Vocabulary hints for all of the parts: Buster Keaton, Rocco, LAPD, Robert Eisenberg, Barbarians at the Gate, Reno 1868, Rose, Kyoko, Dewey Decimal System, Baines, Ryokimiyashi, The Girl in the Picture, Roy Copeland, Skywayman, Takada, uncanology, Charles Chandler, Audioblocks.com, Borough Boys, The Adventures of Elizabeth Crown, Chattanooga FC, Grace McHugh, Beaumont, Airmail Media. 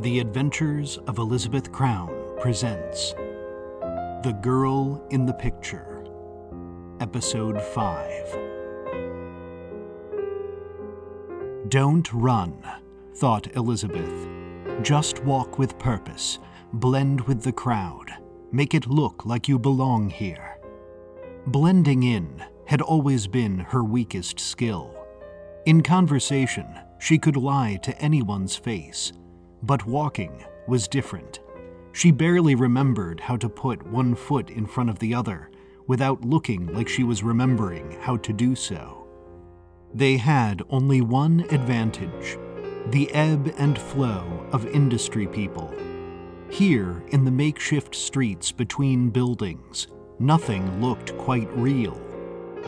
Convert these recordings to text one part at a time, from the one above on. The Adventures of Elizabeth Crown presents The Girl in the Picture, Episode 5. Don't run, thought Elizabeth. Just walk with purpose, blend with the crowd, make it look like you belong here. Blending in had always been her weakest skill. In conversation, she could lie to anyone's face. But walking was different. She barely remembered how to put one foot in front of the other without looking like she was remembering how to do so. They had only one advantage: the ebb and flow of industry people. Here, in the makeshift streets between buildings, nothing looked quite real.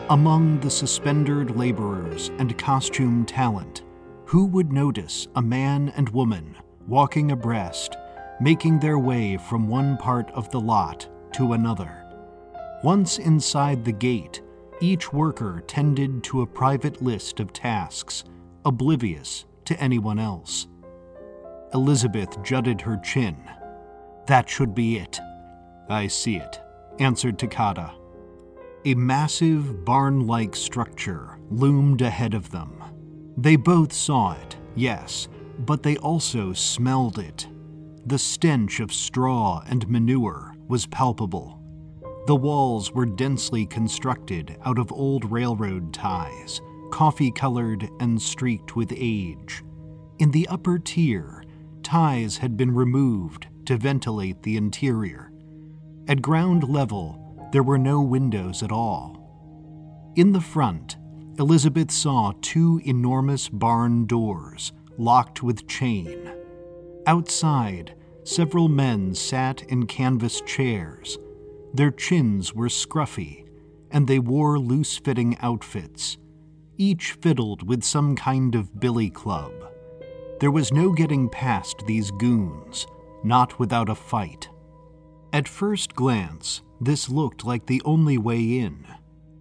Among the suspendered laborers and costume talent, who would notice a man and woman walking abreast, making their way from one part of the lot to another? Once inside the gate, each worker tended to a private list of tasks, oblivious to anyone else. Elizabeth jutted her chin. "That should be it." "I see it," answered Takada. A massive barn-like structure loomed ahead of them. They both saw it, yes, but they also smelled it. The stench of straw and manure was palpable. The walls were densely constructed out of old railroad ties, coffee-colored and streaked with age. In the upper tier, ties had been removed to ventilate the interior. At ground level, there were no windows at all. In the front, Elizabeth saw two enormous barn doors, locked with chain. Outside, several men sat in canvas chairs. Their chins were scruffy, and they wore loose-fitting outfits. Each fiddled with some kind of billy club. There was no getting past these goons, not without a fight. At first glance, this looked like the only way in.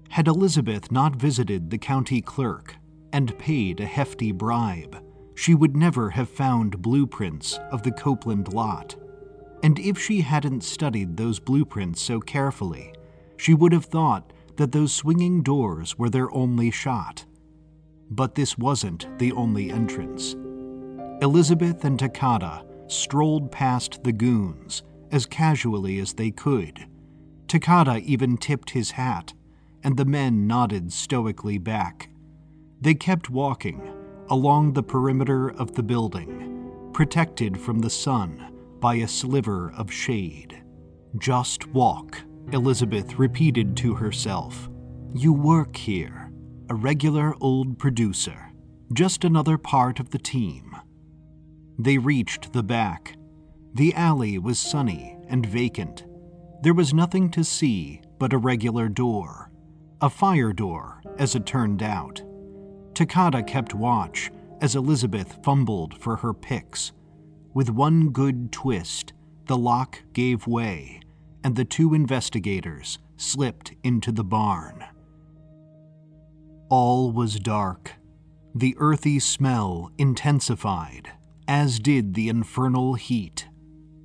Had Elizabeth not visited the county clerk and paid a hefty bribe, she would never have found blueprints of the Copeland lot. And if she hadn't studied those blueprints so carefully, she would have thought that those swinging doors were their only shot. But this wasn't the only entrance. Elizabeth and Takada strolled past the goons as casually as they could. Takada even tipped his hat, and the men nodded stoically back. They kept walking along the perimeter of the building, protected from the sun by a sliver of shade. "Just walk," Elizabeth repeated to herself. "You work here, a regular old producer, just another part of the team." They reached the back. The alley was sunny and vacant. There was nothing to see but a regular door, a fire door, as it turned out. Takada kept watch as Elizabeth fumbled for her picks. With one good twist, the lock gave way, and the two investigators slipped into the barn. All was dark. The earthy smell intensified, as did the infernal heat.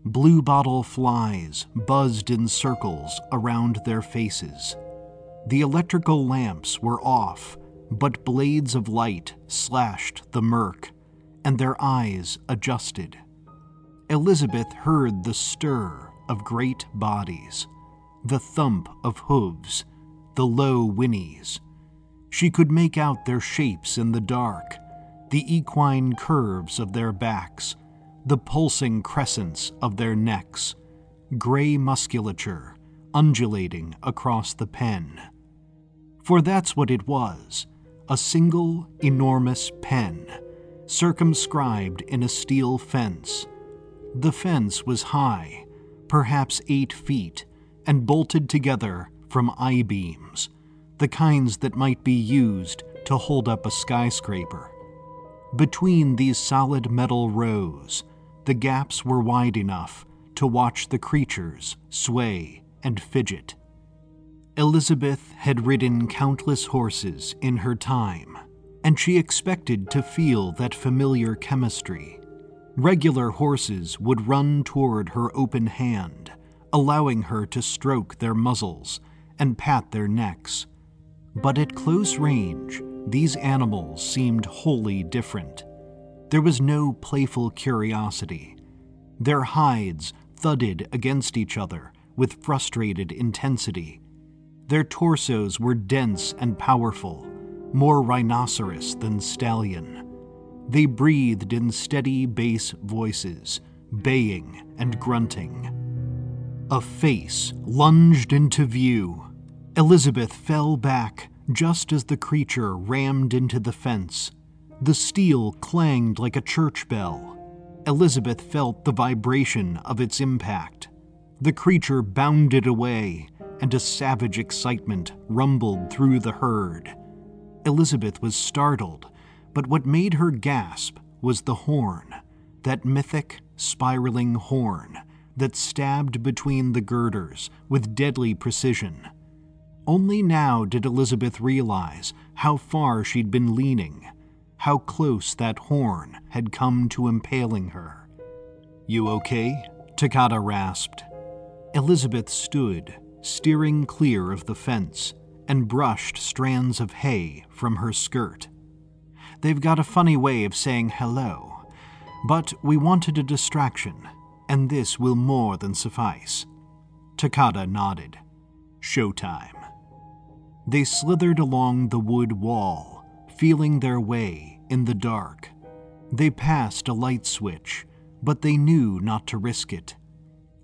Bluebottle flies buzzed in circles around their faces. The electrical lamps were off, but blades of light slashed the murk, and their eyes adjusted. Elizabeth heard the stir of great bodies, the thump of hooves, the low whinnies. She could make out their shapes in the dark, the equine curves of their backs, the pulsing crescents of their necks, gray musculature undulating across the pen. For that's what it was. A single, enormous pen, circumscribed in a steel fence. The fence was high, perhaps 8 feet, and bolted together from I-beams, the kinds that might be used to hold up a skyscraper. Between these solid metal rows, the gaps were wide enough to watch the creatures sway and fidget. Elizabeth had ridden countless horses in her time, and she expected to feel that familiar chemistry. Regular horses would run toward her open hand, allowing her to stroke their muzzles and pat their necks. But at close range, these animals seemed wholly different. There was no playful curiosity. Their hides thudded against each other with frustrated intensity. Their torsos were dense and powerful, more rhinoceros than stallion. They breathed in steady bass voices, baying and grunting. A face lunged into view. Elizabeth fell back just as the creature rammed into the fence. The steel clanged like a church bell. Elizabeth felt the vibration of its impact. The creature bounded away, and a savage excitement rumbled through the herd. Elizabeth was startled, but what made her gasp was the horn, that mythic, spiraling horn that stabbed between the girders with deadly precision. Only now did Elizabeth realize how far she'd been leaning, how close that horn had come to impaling her. "You okay?" Takada rasped. Elizabeth stood, steering clear of the fence, and brushed strands of hay from her skirt. "They've got a funny way of saying hello, but we wanted a distraction, and this will more than suffice." Takada nodded. "Showtime." They slithered along the wood wall, feeling their way in the dark. They passed a light switch, but they knew not to risk it.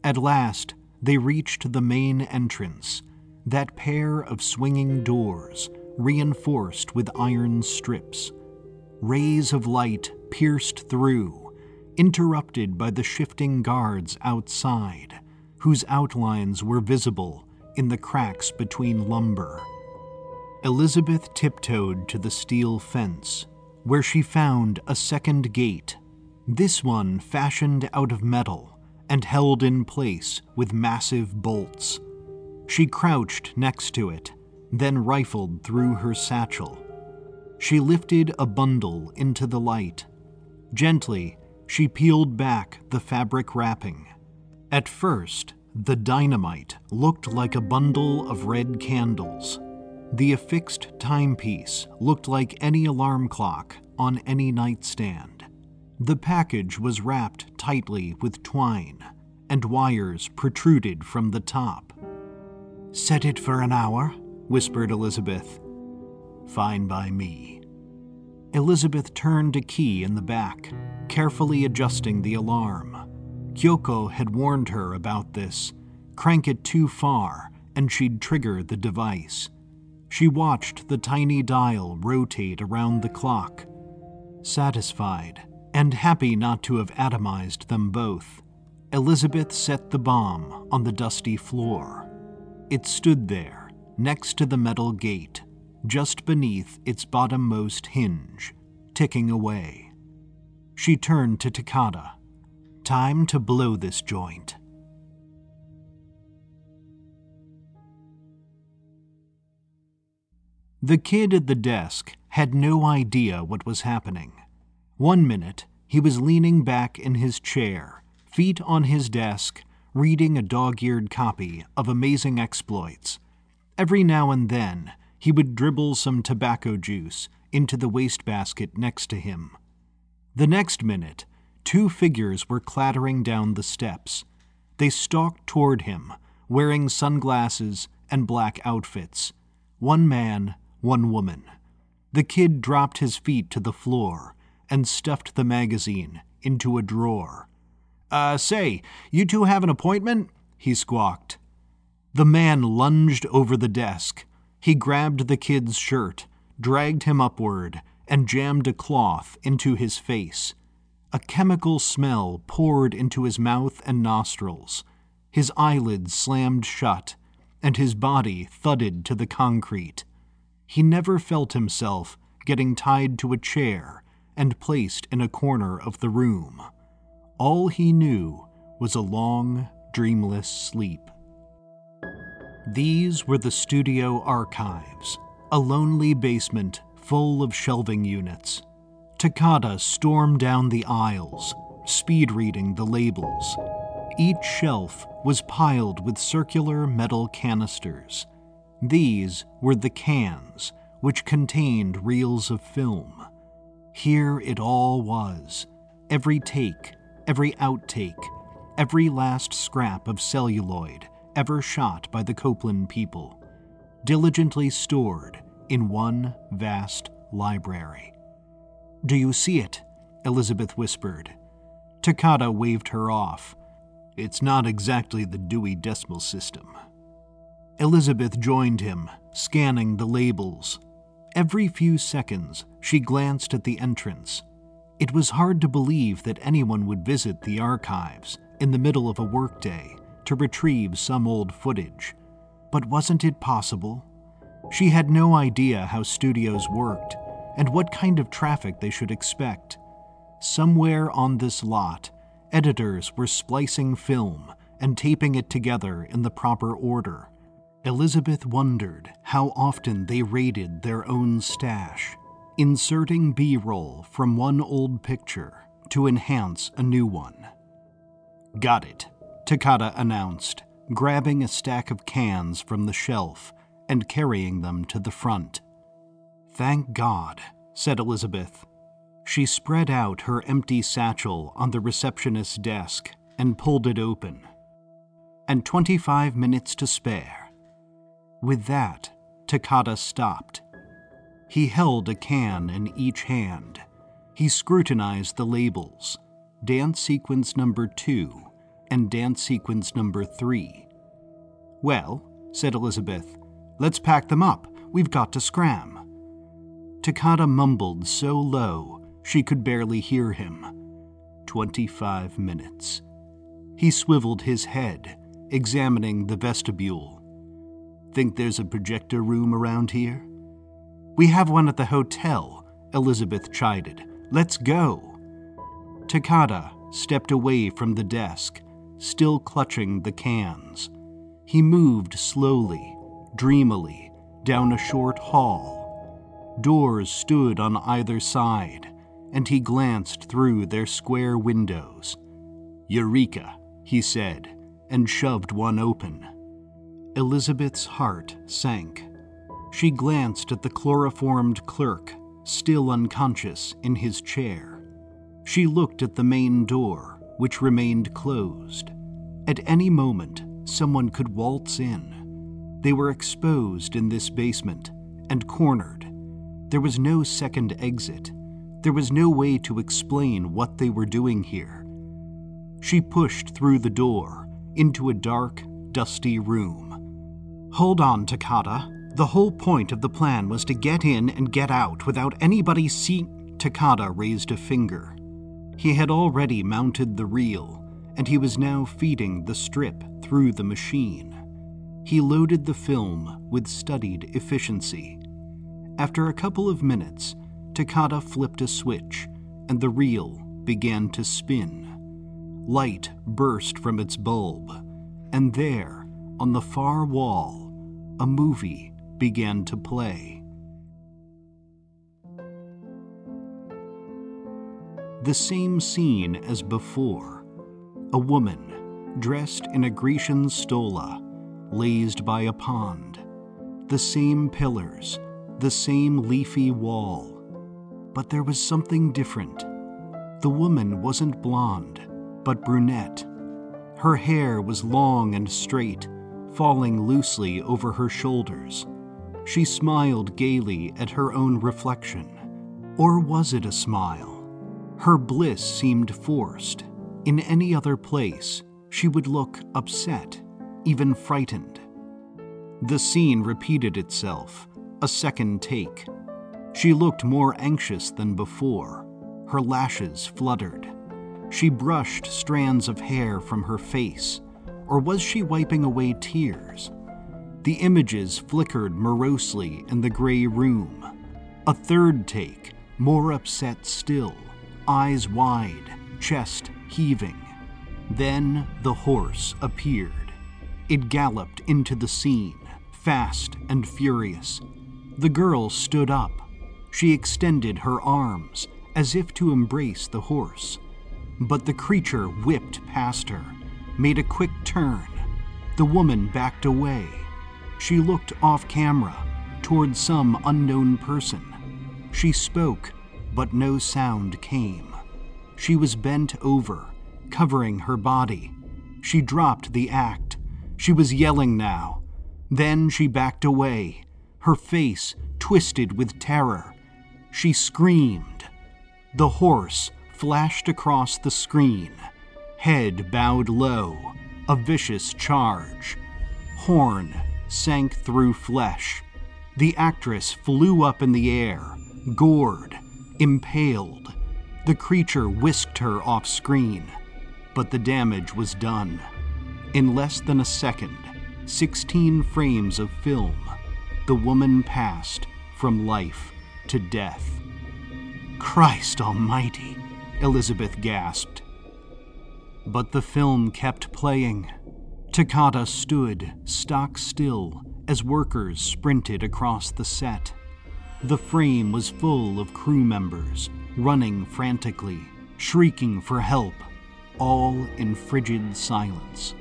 At last, they reached the main entrance, that pair of swinging doors reinforced with iron strips. Rays of light pierced through, interrupted by the shifting guards outside, whose outlines were visible in the cracks between lumber. Elizabeth tiptoed to the steel fence, where she found a second gate, this one fashioned out of metal and held in place with massive bolts. She crouched next to it, then rifled through her satchel. She lifted a bundle into the light. Gently, she peeled back the fabric wrapping. At first, the dynamite looked like a bundle of red candles. The affixed timepiece looked like any alarm clock on any nightstand. The package was wrapped tightly with twine, and wires protruded from the top. "Set it for an hour," whispered Elizabeth. "Fine by me." Elizabeth turned a key in the back, carefully adjusting the alarm. Kyoko had warned her about this. Crank it too far, and she'd trigger the device. She watched the tiny dial rotate around the clock. Satisfied, and happy not to have atomized them both, Elizabeth set the bomb on the dusty floor. It stood there, next to the metal gate, just beneath its bottommost hinge, ticking away. She turned to Takada. "Time to blow this joint." The kid at the desk had no idea what was happening. 1 minute, he was leaning back in his chair, feet on his desk, reading a dog-eared copy of Amazing Exploits. Every now and then, he would dribble some tobacco juice into the wastebasket next to him. The next minute, 2 figures were clattering down the steps. They stalked toward him, wearing sunglasses and black outfits. 1 man, 1 woman. The kid dropped his feet to the floor and stuffed the magazine into a drawer. Say, you two have an appointment?" he squawked. The man lunged over the desk. He grabbed the kid's shirt, dragged him upward, and jammed a cloth into his face. A chemical smell poured into his mouth and nostrils. His eyelids slammed shut, and his body thudded to the concrete. He never felt himself getting tied to a chair and placed in a corner of the room. All he knew was a long, dreamless sleep. These were the studio archives, a lonely basement full of shelving units. Takada stormed down the aisles, speed reading the labels. Each shelf was piled with circular metal canisters. These were the cans, which contained reels of film. Here it all was. Every take, every outtake, every last scrap of celluloid ever shot by the Copeland people, diligently stored in one vast library. "Do you see it?" Elizabeth whispered. Takada waved her off. "It's not exactly the Dewey Decimal System." Elizabeth joined him, scanning the labels. Every few seconds, she glanced at the entrance. It was hard to believe that anyone would visit the archives in the middle of a workday to retrieve some old footage. But wasn't it possible? She had no idea how studios worked and what kind of traffic they should expect. Somewhere on this lot, editors were splicing film and taping it together in the proper order. Elizabeth wondered how often they raided their own stash, inserting B-roll from one old picture to enhance a new one. "Got it," Takada announced, grabbing a stack of cans from the shelf and carrying them to the front. "Thank God," said Elizabeth. She spread out her empty satchel on the receptionist's desk and pulled it open. "And 25 minutes to spare." With that, Takada stopped. He held a can in each hand. He scrutinized the labels, dance sequence number 2 and dance sequence number 3. "Well," said Elizabeth, "let's pack them up. We've got to scram." Takada mumbled so low she could barely hear him. 25 minutes. He swiveled his head, examining the vestibule. "Think there's a projector room around here?" "We have one at the hotel," Elizabeth chided. "Let's go." Takada stepped away from the desk, still clutching the cans. He moved slowly, dreamily, down a short hall. Doors stood on either side, and he glanced through their square windows. "Eureka," he said, and shoved one open. Elizabeth's heart sank. She glanced at the chloroformed clerk, still unconscious in his chair. She looked at the main door, which remained closed. At any moment, someone could waltz in. They were exposed in this basement and cornered. There was no second exit. There was no way to explain what they were doing here. She pushed through the door into a dark, dusty room. "Hold on, Takada. The whole point of the plan was to get in and get out without anybody seeing." Takada raised a finger. He had already mounted the reel, and he was now feeding the strip through the machine. He loaded the film with studied efficiency. After a couple of minutes, Takada flipped a switch, and the reel began to spin. Light burst from its bulb, and there, on the far wall, a movie began to play. The same scene as before. A woman, dressed in a Grecian stola, lazed by a pond. The same pillars, the same leafy wall. But there was something different. The woman wasn't blonde, but brunette. Her hair was long and straight, falling loosely over her shoulders. She smiled gaily at her own reflection. Or was it a smile? Her bliss seemed forced. In any other place, she would look upset, even frightened. The scene repeated itself, a second take. She looked more anxious than before. Her lashes fluttered. She brushed strands of hair from her face, or was she wiping away tears? The images flickered morosely in the gray room. A third take, more upset still, eyes wide, chest heaving. Then the horse appeared. It galloped into the scene, fast and furious. The girl stood up. She extended her arms, as if to embrace the horse. But the creature whipped past her, made a quick turn. The woman backed away. She looked off camera, toward some unknown person. She spoke, but no sound came. She was bent over, covering her body. She dropped the act. She was yelling now. Then she backed away, her face twisted with terror. She screamed. The horse flashed across the screen, head bowed low, a vicious charge. Horn sank through flesh. The actress flew up in the air, gored, impaled. The creature whisked her off screen, but the damage was done. In less than a second, 16 frames of film, the woman passed from life to death. "Christ Almighty," Elizabeth gasped. But the film kept playing. Takada stood stock still as workers sprinted across the set. The frame was full of crew members, running frantically, shrieking for help, all in frigid silence.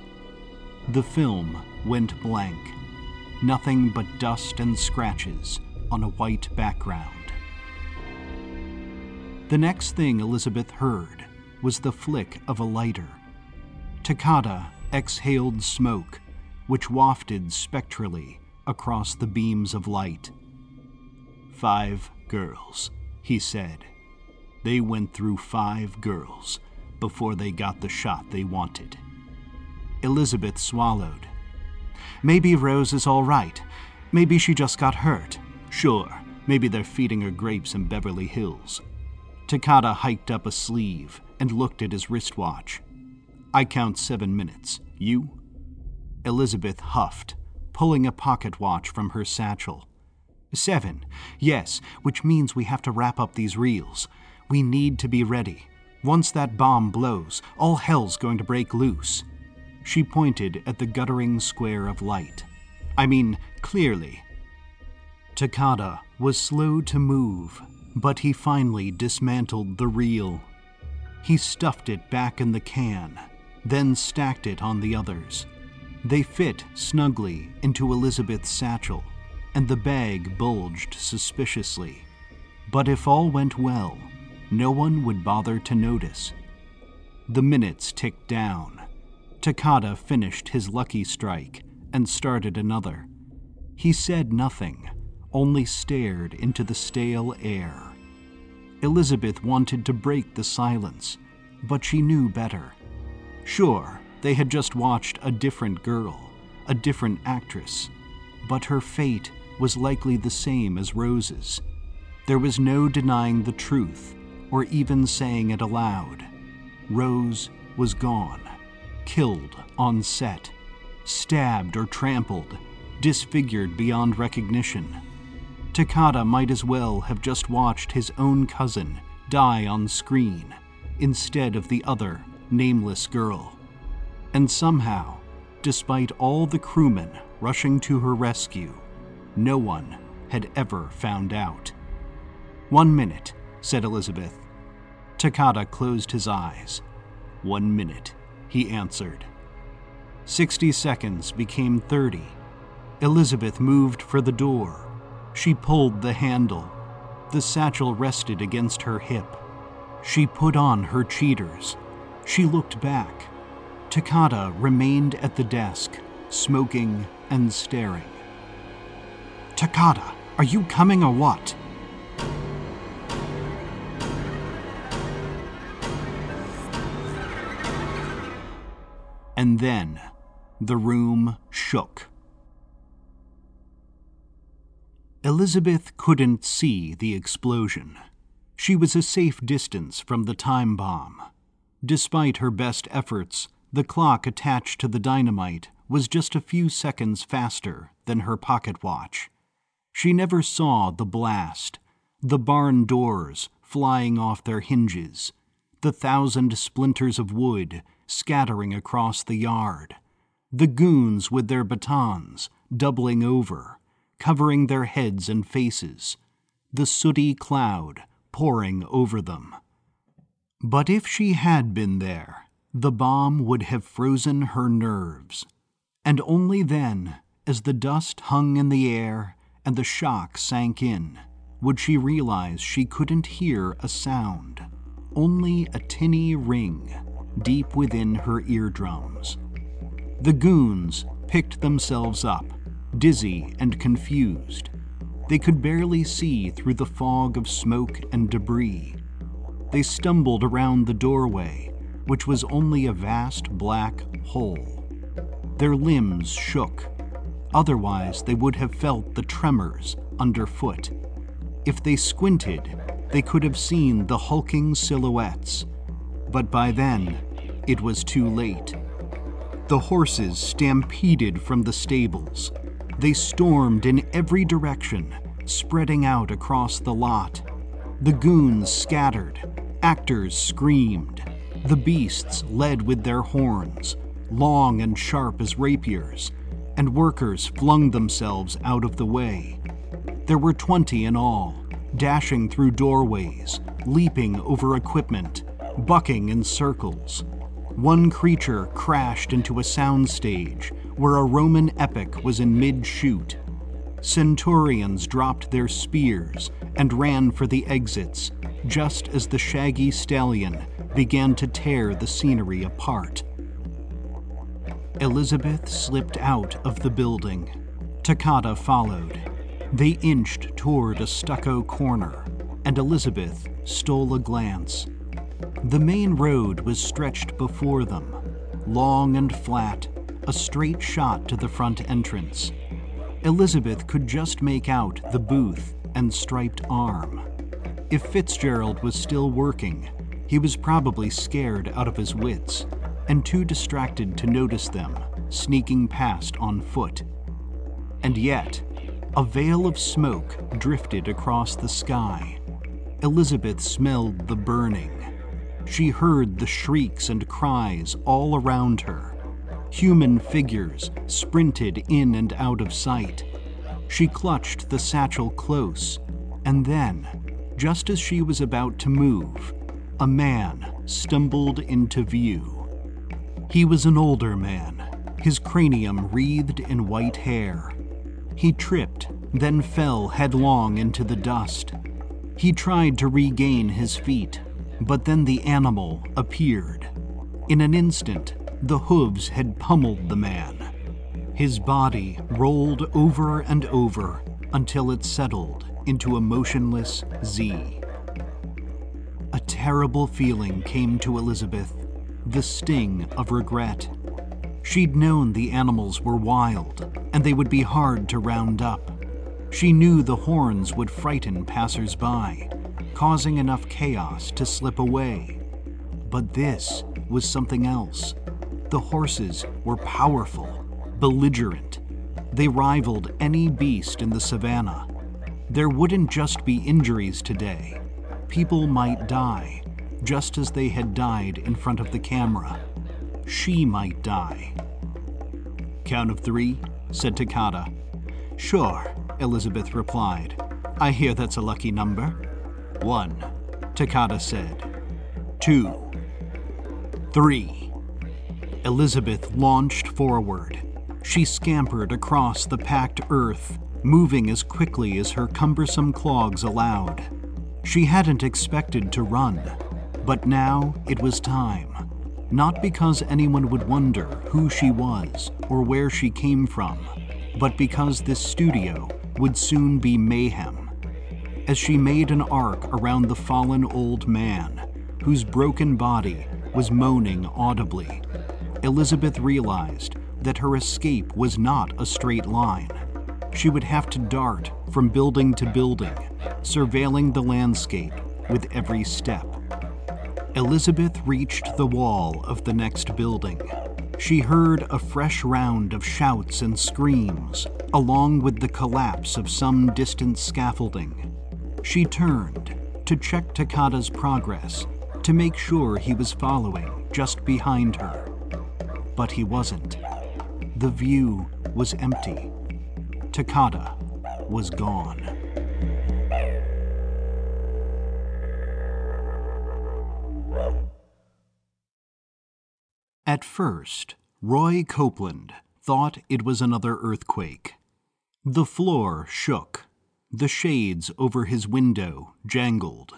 The film went blank, nothing but dust and scratches on a white background. The next thing Elizabeth heard was the flick of a lighter. Takada exhaled smoke, which wafted spectrally across the beams of light. "Five girls," he said. "They went through 5 girls before they got the shot they wanted." Elizabeth swallowed. "Maybe Rose is all right. Maybe she just got hurt." "Sure, maybe they're feeding her grapes in Beverly Hills." Takada hiked up a sleeve and looked at his wristwatch. "I count 7 minutes. You?" Elizabeth huffed, pulling a pocket watch from her satchel. 7, yes, which means we have to wrap up these reels. We need to be ready. Once that bomb blows, all hell's going to break loose." She pointed at the guttering square of light. "I mean, clearly." Takada was slow to move, but he finally dismantled the reel. He stuffed it back in the can, then stacked it on the others. They fit snugly into Elizabeth's satchel, and the bag bulged suspiciously. But if all went well, no one would bother to notice. The minutes ticked down. Takada finished his lucky strike and started another. He said nothing, only stared into the stale air. Elizabeth wanted to break the silence, but she knew better. Sure, they had just watched a different girl, a different actress, but her fate was likely the same as Rose's. There was no denying the truth, or even saying it aloud. Rose was gone. Killed on set, stabbed or trampled, disfigured beyond recognition. Takada might as well have just watched his own cousin die on screen instead of the other nameless girl. And somehow, despite all the crewmen rushing to her rescue, no one had ever found out. "1 minute," said Elizabeth. Takada closed his eyes. "1 minute," he answered. 60 seconds became 30. Elizabeth moved for the door. She pulled the handle. The satchel rested against her hip. She put on her cheaters. She looked back. Takada remained at the desk, smoking and staring. "Takada, are you coming or what?" And then, the room shook. Elizabeth couldn't see the explosion. She was a safe distance from the time bomb. Despite her best efforts, the clock attached to the dynamite was just a few seconds faster than her pocket watch. She never saw the blast, the barn doors flying off their hinges, the 1,000 splinters of wood scattering across the yard, the goons with their batons doubling over, covering their heads and faces, the sooty cloud pouring over them. But if she had been there, the bomb would have frozen her nerves. And only then, as the dust hung in the air and the shock sank in, would she realize she couldn't hear a sound, only a tinny ring deep within her eardrums. The goons picked themselves up, dizzy and confused. They could barely see through the fog of smoke and debris. They stumbled around the doorway, which was only a vast black hole. Their limbs shook. Otherwise, they would have felt the tremors underfoot. If they squinted, they could have seen the hulking silhouettes. But by then, it was too late. The horses stampeded from the stables. They stormed in every direction, spreading out across the lot. The goons scattered. Actors screamed. The beasts led with their horns, long and sharp as rapiers, and workers flung themselves out of the way. There were 20 in all, dashing through doorways, leaping over equipment, bucking in circles. One creature crashed into a soundstage where a Roman epic was in mid-shoot. Centurions dropped their spears and ran for the exits, just as the shaggy stallion began to tear the scenery apart. Elizabeth slipped out of the building. Takada followed. They inched toward a stucco corner, and Elizabeth stole a glance. The main road was stretched before them, long and flat, a straight shot to the front entrance. Elizabeth could just make out the booth and striped arm. If Fitzgerald was still working, he was probably scared out of his wits and too distracted to notice them sneaking past on foot. And yet, a veil of smoke drifted across the sky. Elizabeth smelled the burning. She heard the shrieks and cries all around her. Human figures sprinted in and out of sight. She clutched the satchel close, and then, just as she was about to move, a man stumbled into view. He was an older man, his cranium wreathed in white hair. He tripped, then fell headlong into the dust. He tried to regain his feet, but then the animal appeared. In an instant, the hooves had pummeled the man. His body rolled over and over until it settled into a motionless Z. A terrible feeling came to Elizabeth, the sting of regret. She'd known the animals were wild, and they would be hard to round up. She knew the horns would frighten passers-by, causing enough chaos to slip away. But this was something else. The horses were powerful, belligerent. They rivaled any beast in the savannah. There wouldn't just be injuries today. People might die, just as they had died in front of the camera. She might die. "Count of three," said Takada. "Sure," Elizabeth replied. "I hear that's a lucky number." "1," Takada said. "2, 3." Elizabeth launched forward. She scampered across the packed earth, moving as quickly as her cumbersome clogs allowed. She hadn't expected to run, but now it was time. Not because anyone would wonder who she was or where she came from, but because this studio would soon be mayhem. As she made an arc around the fallen old man, whose broken body was moaning audibly, Elizabeth realized that her escape was not a straight line. She would have to dart from building to building, surveilling the landscape with every step. Elizabeth reached the wall of the next building. She heard a fresh round of shouts and screams, along with the collapse of some distant scaffolding. She turned to check Takada's progress, to make sure he was following just behind her. But he wasn't. The view was empty. Takada was gone. At first, Roy Copeland thought it was another earthquake. The floor shook. The shades over his window jangled.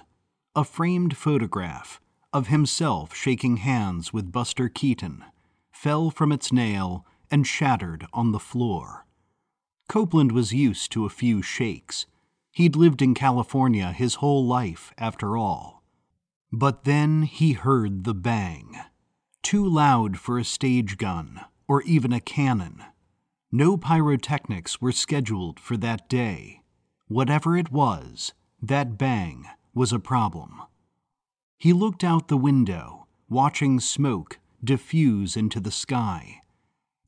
A framed photograph of himself shaking hands with Buster Keaton fell from its nail and shattered on the floor. Copeland was used to a few shakes. He'd lived in California his whole life, after all. But then he heard the bang. Too loud for a stage gun or even a cannon. No pyrotechnics were scheduled for that day. Whatever it was, that bang was a problem. He looked out the window, watching smoke diffuse into the sky.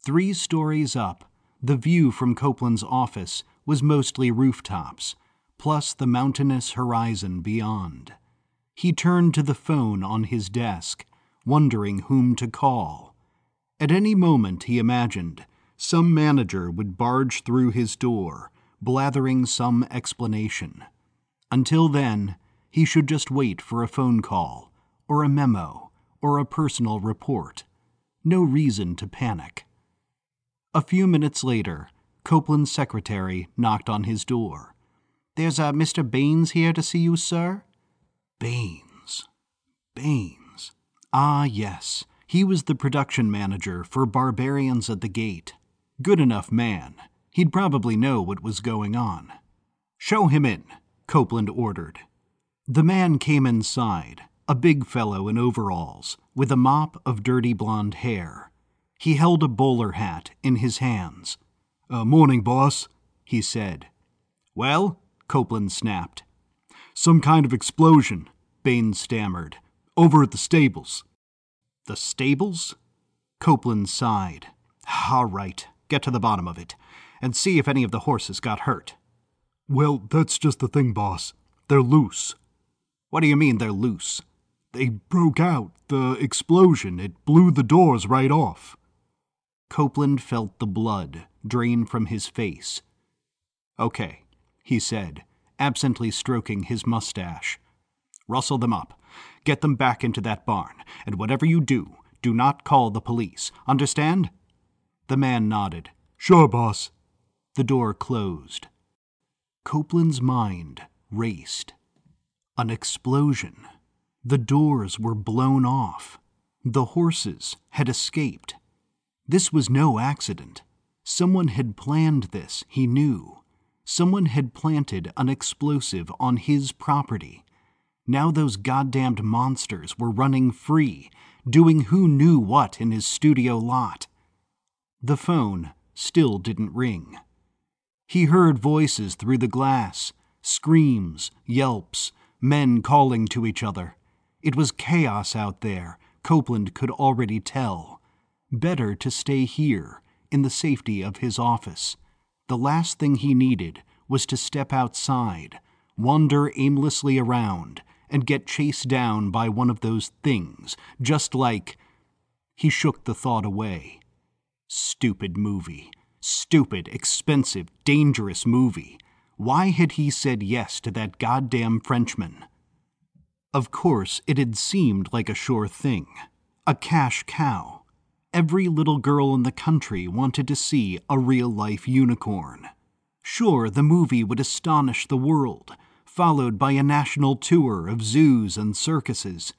3 stories up, the view from Copeland's office was mostly rooftops, plus the mountainous horizon beyond. He turned to the phone on his desk, wondering whom to call. At any moment, he imagined, some manager would barge through his door, blathering some explanation. Until then, he should just wait for a phone call, or a memo, or a personal report. No reason to panic. A few minutes later, Copeland's secretary knocked on his door. "There's a Mr. Baines here to see you, sir." Baines. Baines. Ah, yes. He was the production manager for Barbarians at the Gate. Good enough man. He'd probably know what was going on. "Show him in," Copeland ordered. The man came inside, a big fellow in overalls, with a mop of dirty blonde hair. He held a bowler hat in his hands. "Morning, boss," he said. "Well?" Copeland snapped. "Some kind of explosion," Baines stammered. "Over at the stables." "The stables?" Copeland sighed. "All right, get to the bottom of it, and see if any of the horses got hurt." "Well, that's just the thing, boss. They're loose." "What do you mean they're loose?" "They broke out. The explosion. It blew the doors right off." Copeland felt the blood drain from his face. "Okay," he said, absently stroking his mustache. "Rustle them up. Get them back into that barn. And whatever you do, do not call the police. Understand?" The man nodded. "Sure, boss." The door closed. Copeland's mind raced. An explosion. The doors were blown off. The horses had escaped. This was no accident. Someone had planned this, he knew. Someone had planted an explosive on his property. Now those goddamned monsters were running free, doing who knew what in his studio lot. The phone still didn't ring. He heard voices through the glass, screams, yelps, men calling to each other. It was chaos out there, Copeland could already tell. Better to stay here, in the safety of his office. The last thing he needed was to step outside, wander aimlessly around, and get chased down by one of those things, just like... He shook the thought away. Stupid movie. Stupid, expensive, dangerous movie. Why had he said yes to that goddamn Frenchman? Of course, it had seemed like a sure thing. A cash cow. Every little girl in the country wanted to see a real-life unicorn. Sure, the movie would astonish the world, followed by a national tour of zoos and circuses.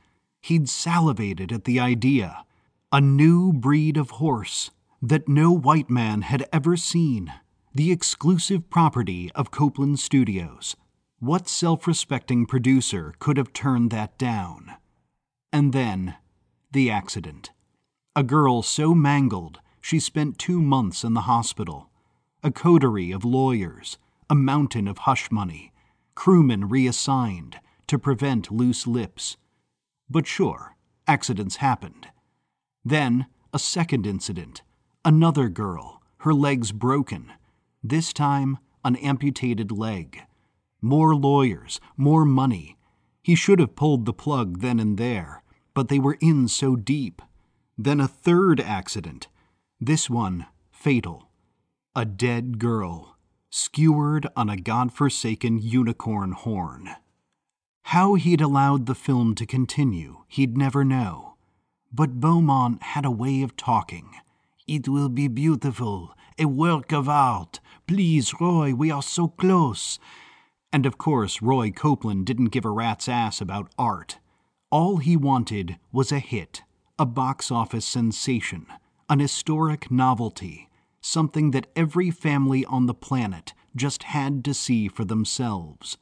He'd salivated at the idea. A new breed of horse that no white man had ever seen. The exclusive property of Copeland Studios. What self-respecting producer could have turned that down? And then, the accident. A girl so mangled, she spent 2 months in the hospital. A coterie of lawyers, a mountain of hush money, crewmen reassigned to prevent loose lips. But sure, accidents happened. Then, a second incident. Another girl, her legs broken. This time, an amputated leg. More lawyers, more money. He should have pulled the plug then and there, but they were in so deep. Then a third accident. This one, fatal. A dead girl, skewered on a godforsaken unicorn horn. How he'd allowed the film to continue, he'd never know. But Beaumont had a way of talking. "It will be beautiful, a work of art. Please, Roy, we are so close." And of course, Roy Copeland didn't give a rat's ass about art. All he wanted was a hit, a box office sensation, an historic novelty, something that every family on the planet just had to see for themselves.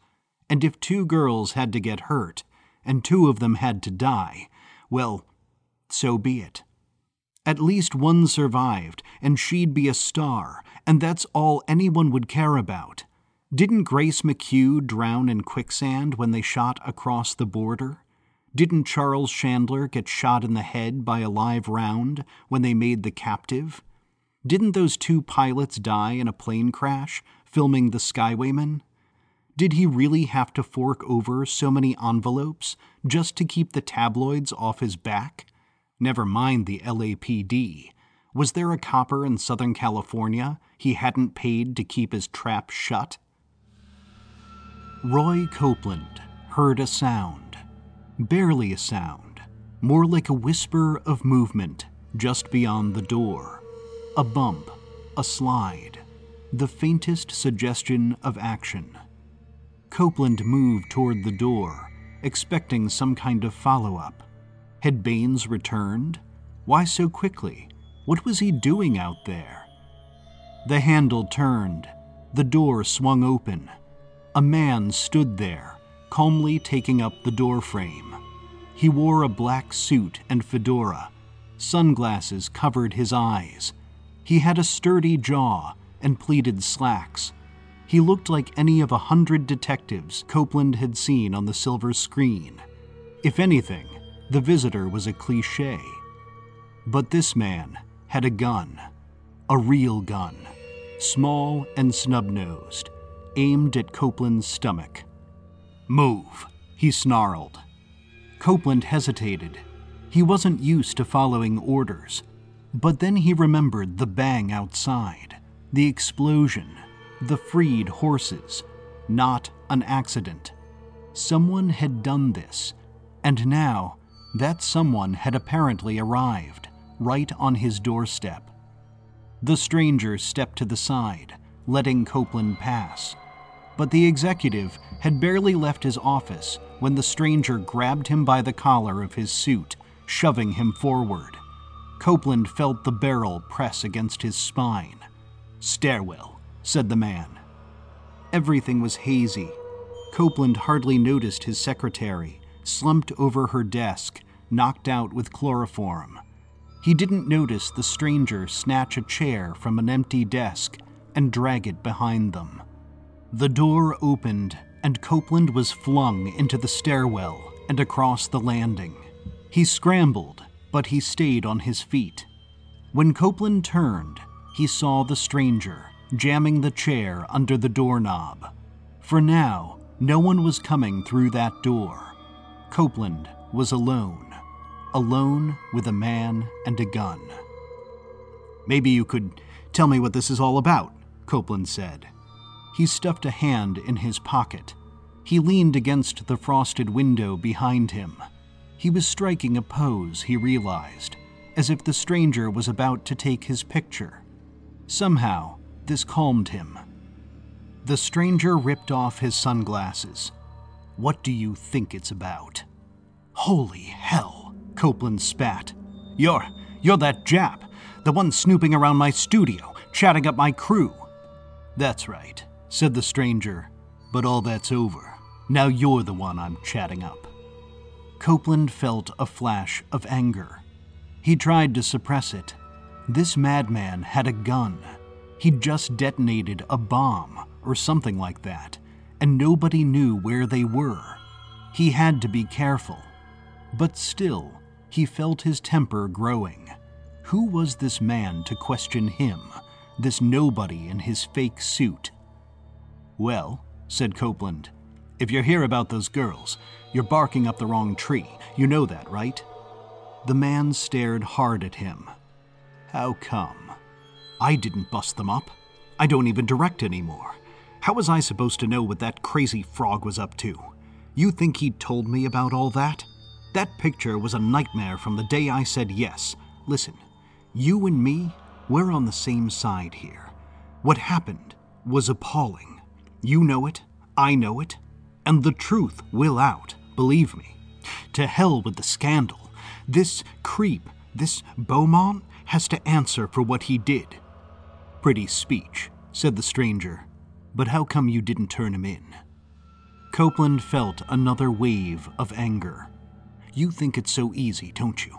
And if two girls had to get hurt, and two of them had to die, well, so be it. At least one survived, and she'd be a star, and that's all anyone would care about. Didn't Grace McHugh drown in quicksand when they shot across the border? Didn't Charles Chandler get shot in the head by a live round when they made The Captive? Didn't those two pilots die in a plane crash, filming The Skywayman? Did he really have to fork over so many envelopes just to keep the tabloids off his back? Never mind the LAPD. Was there a copper in Southern California he hadn't paid to keep his trap shut? Roy Copeland heard a sound. Barely a sound, more like a whisper of movement just beyond the door. A bump, a slide, the faintest suggestion of action. Copeland moved toward the door, expecting some kind of follow-up. Had Baines returned? Why so quickly? What was he doing out there? The handle turned. The door swung open. A man stood there, calmly taking up the doorframe. He wore a black suit and fedora. Sunglasses covered his eyes. He had a sturdy jaw and pleated slacks. He looked like any of 100 detectives Copeland had seen on the silver screen. If anything, the visitor was a cliché. But this man had a gun, a real gun, small and snub-nosed, aimed at Copeland's stomach. "Move," he snarled. Copeland hesitated. He wasn't used to following orders. But then he remembered the bang outside, the explosion, the freed horses. Not an accident. Someone had done this, and now that someone had apparently arrived, right on his doorstep. The stranger stepped to the side, letting Copeland pass. But the executive had barely left his office when the stranger grabbed him by the collar of his suit, shoving him forward. Copeland felt the barrel press against his spine. "Stairwell," said the man. Everything was hazy. Copeland hardly noticed his secretary, slumped over her desk, knocked out with chloroform. He didn't notice the stranger snatch a chair from an empty desk and drag it behind them. The door opened, and Copeland was flung into the stairwell and across the landing. He scrambled, but he stayed on his feet. When Copeland turned, he saw the stranger jamming the chair under the doorknob. For now, no one was coming through that door. Copeland was alone, alone with a man and a gun. "Maybe you could tell me what this is all about," Copeland said. He stuffed a hand in his pocket. He leaned against the frosted window behind him. He was striking a pose, he realized, as if the stranger was about to take his picture. Somehow, this calmed him. The stranger ripped off his sunglasses. "What do you think it's about?" "Holy hell," Copeland spat. You're that Jap, the one snooping around my studio, chatting up my crew." "That's right," said the stranger, "but all that's over. Now you're the one I'm chatting up." Copeland felt a flash of anger. He tried to suppress it. This madman had a gun. He'd just detonated a bomb or something like that, and nobody knew where they were. He had to be careful. But still, he felt his temper growing. Who was this man to question him, this nobody in his fake suit? "Well," said Copeland, "if you're here about those girls, you're barking up the wrong tree. You know that, right?" The man stared hard at him. "How come?" "I didn't bust them up. I don't even direct anymore. How was I supposed to know what that crazy frog was up to? You think he told me about all that?" That picture was a nightmare from the day I said yes. Listen, you and me, we're on the same side here. What happened was appalling. You know it, I know it, and the truth will out, believe me. To hell with the scandal. This creep, this Beaumont, has to answer for what he did. Pretty speech, said the stranger, but how come you didn't turn him in? Copeland felt another wave of anger. You think it's so easy, don't you?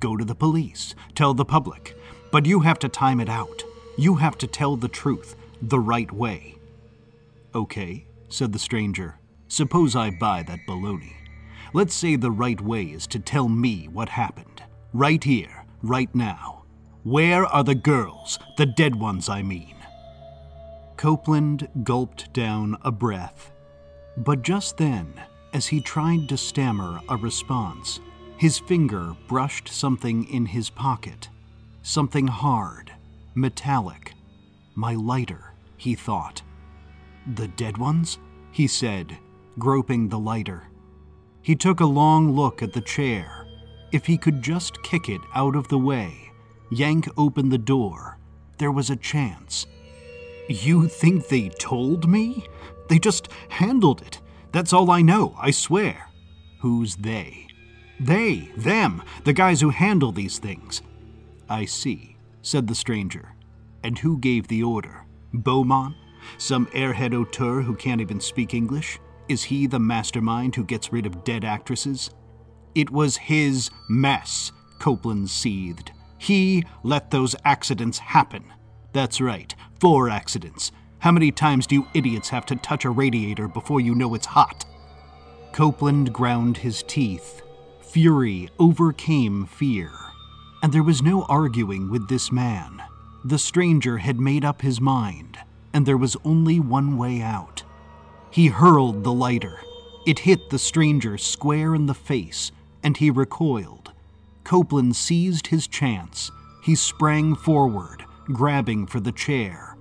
Go to the police, tell the public, but you have to time it out. You have to tell the truth the right way. Okay, said the stranger, suppose I buy that baloney. Let's say the right way is to tell me what happened. Right here, right now. Where are the girls? The dead ones, I mean. Copeland gulped down a breath. But just then, as he tried to stammer a response, his finger brushed something in his pocket. Something hard, metallic. My lighter, he thought. The dead ones? He said, groping the lighter. He took a long look at the chair. If he could just kick it out of the way, yank open the door, there was a chance. You think they told me? They just handled it. That's all I know, I swear. Who's they? They, them, the guys who handle these things. I see, said the stranger. And who gave the order? Beaumont? Some airhead auteur who can't even speak English? Is he the mastermind who gets rid of dead actresses? It was his mess, Copeland seethed. He let those accidents happen. That's right, 4 accidents. How many times do you idiots have to touch a radiator before you know it's hot? Copeland ground his teeth. Fury overcame fear, and there was no arguing with this man. The stranger had made up his mind, and there was only one way out. He hurled the lighter. It hit the stranger square in the face, and he recoiled. Copeland seized his chance. He sprang forward, grabbing for the chair.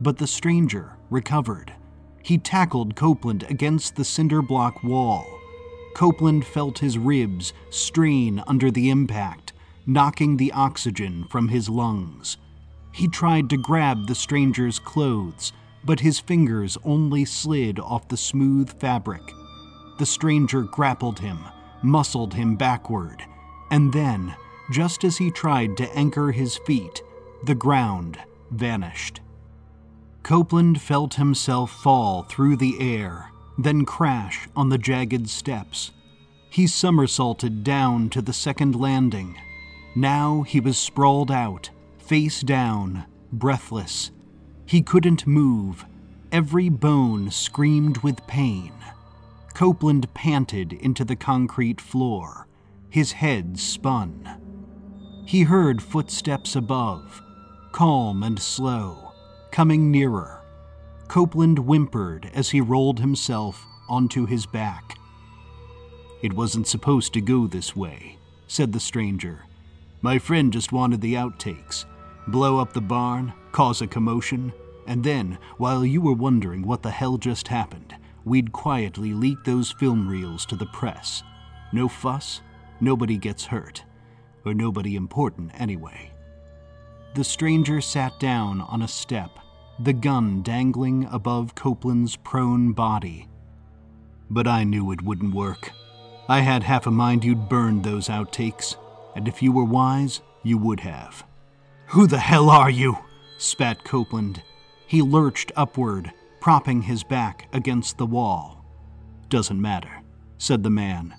But the stranger recovered. He tackled Copeland against the cinder block wall. Copeland felt his ribs strain under the impact, knocking the oxygen from his lungs. He tried to grab the stranger's clothes, but his fingers only slid off the smooth fabric. The stranger grappled him, muscled him backward, and then, just as he tried to anchor his feet, the ground vanished. Copeland felt himself fall through the air, then crash on the jagged steps. He somersaulted down to the second landing. Now he was sprawled out, face down, breathless. He couldn't move. Every bone screamed with pain. Copeland panted into the concrete floor. His head spun. He heard footsteps above, calm and slow, coming nearer. Copeland whimpered as he rolled himself onto his back. It wasn't supposed to go this way, said the stranger. My friend just wanted the outtakes. Blow up the barn, cause a commotion, and then, while you were wondering what the hell just happened, we'd quietly leak those film reels to the press. No fuss, nobody gets hurt. Or nobody important, anyway. The stranger sat down on a step, the gun dangling above Copeland's prone body. But I knew it wouldn't work. I had half a mind you'd burned those outtakes, and if you were wise, you would have. Who the hell are you? Spat Copeland. He lurched upward, propping his back against the wall. Doesn't matter, said the man.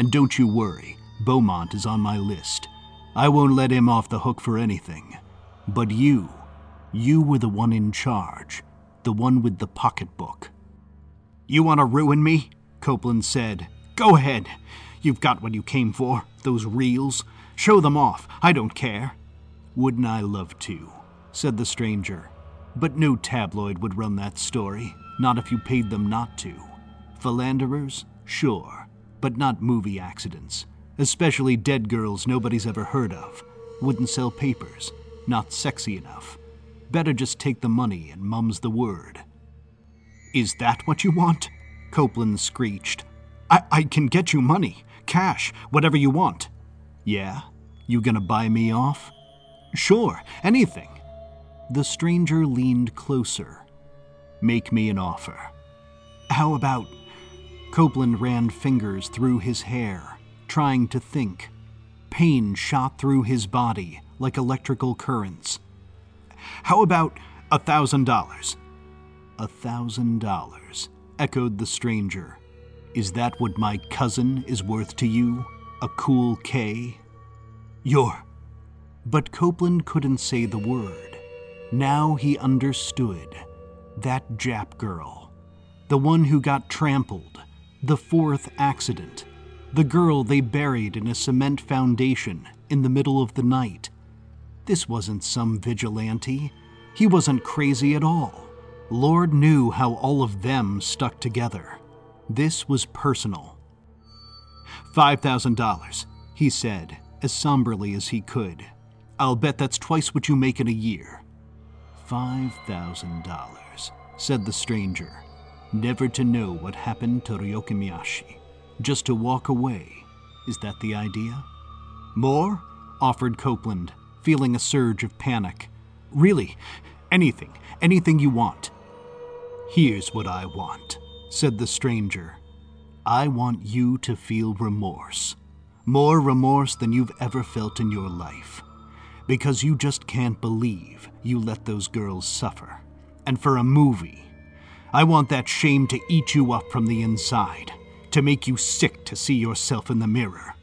And don't you worry, Beaumont is on my list. I won't let him off the hook for anything. But you were the one in charge, the one with the pocketbook. You want to ruin me? Copeland said. Go ahead. You've got what you came for, those reels. Show them off. I don't care. Wouldn't I love to, said the stranger. But no tabloid would run that story, not if you paid them not to. Philanderers? Sure, but not movie accidents. Especially dead girls nobody's ever heard of. Wouldn't sell papers. Not sexy enough. Better just take the money and mum's the word. Is that what you want? Copeland screeched. I can get you money. cash, whatever you want. Yeah? You gonna buy me off? Sure, anything. The stranger leaned closer. Make me an offer. How about... Copeland ran fingers through his hair, trying to think. Pain shot through his body like electrical currents. How about $1,000? $1,000, echoed the stranger. Is that what my cousin is worth to you? A cool K? You're... But Copeland couldn't say the word. Now he understood. That Jap girl. The one who got trampled. The fourth accident. The girl they buried in a cement foundation in the middle of the night. This wasn't some vigilante. He wasn't crazy at all. Lord knew how all of them stuck together. This was personal. $5,000, he said, as somberly as he could. I'll bet that's twice what you make in a year. $5,000, said the stranger, never to know what happened to Ryokimiyashi. Just to walk away. Is that the idea? More? Offered Copeland, feeling a surge of panic. Really, anything you want. Here's what I want, said the stranger. I want you to feel remorse. More remorse than you've ever felt in your life. Because you just can't believe you let those girls suffer. And for a movie, I want that shame to eat you up from the inside. To make you sick to see yourself in the mirror.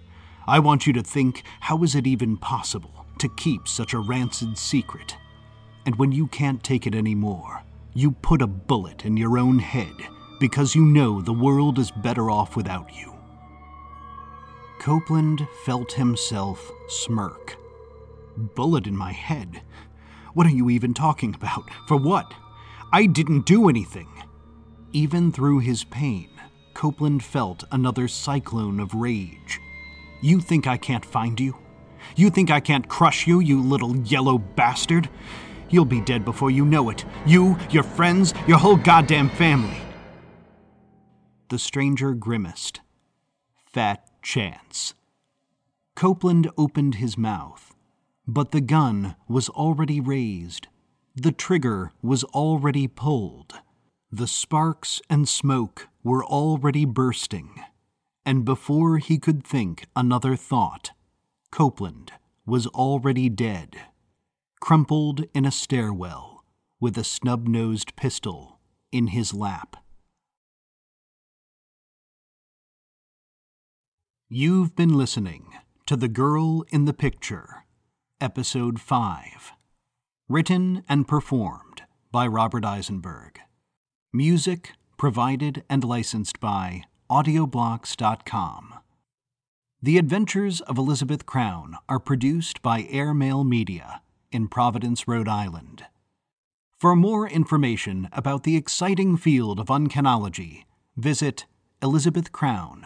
I want you to think, how is it even possible to keep such a rancid secret? And when you can't take it anymore, you put a bullet in your own head because you know the world is better off without you. Copeland felt himself smirk. Bullet in my head? What are you even talking about? For what? I didn't do anything. Even through his pain, Copeland felt another cyclone of rage. You think I can't find you? You think I can't crush you, you little yellow bastard? You'll be dead before you know it. You, your friends, your whole goddamn family. The stranger grimaced. Fat chance. Copeland opened his mouth, but the gun was already raised. The trigger was already pulled. The sparks and smoke were already bursting, and before he could think another thought, Copeland was already dead, crumpled in a stairwell with a snub-nosed pistol in his lap. You've been listening to The Girl in the Picture, Episode 5, written and performed by Robert Eisenberg. Music provided and licensed by Audioblocks.com. The Adventures of Elizabeth Crown are produced by Airmail Media in Providence, Rhode Island. For more information about the exciting field of uncanology, visit elizabethcrown.net.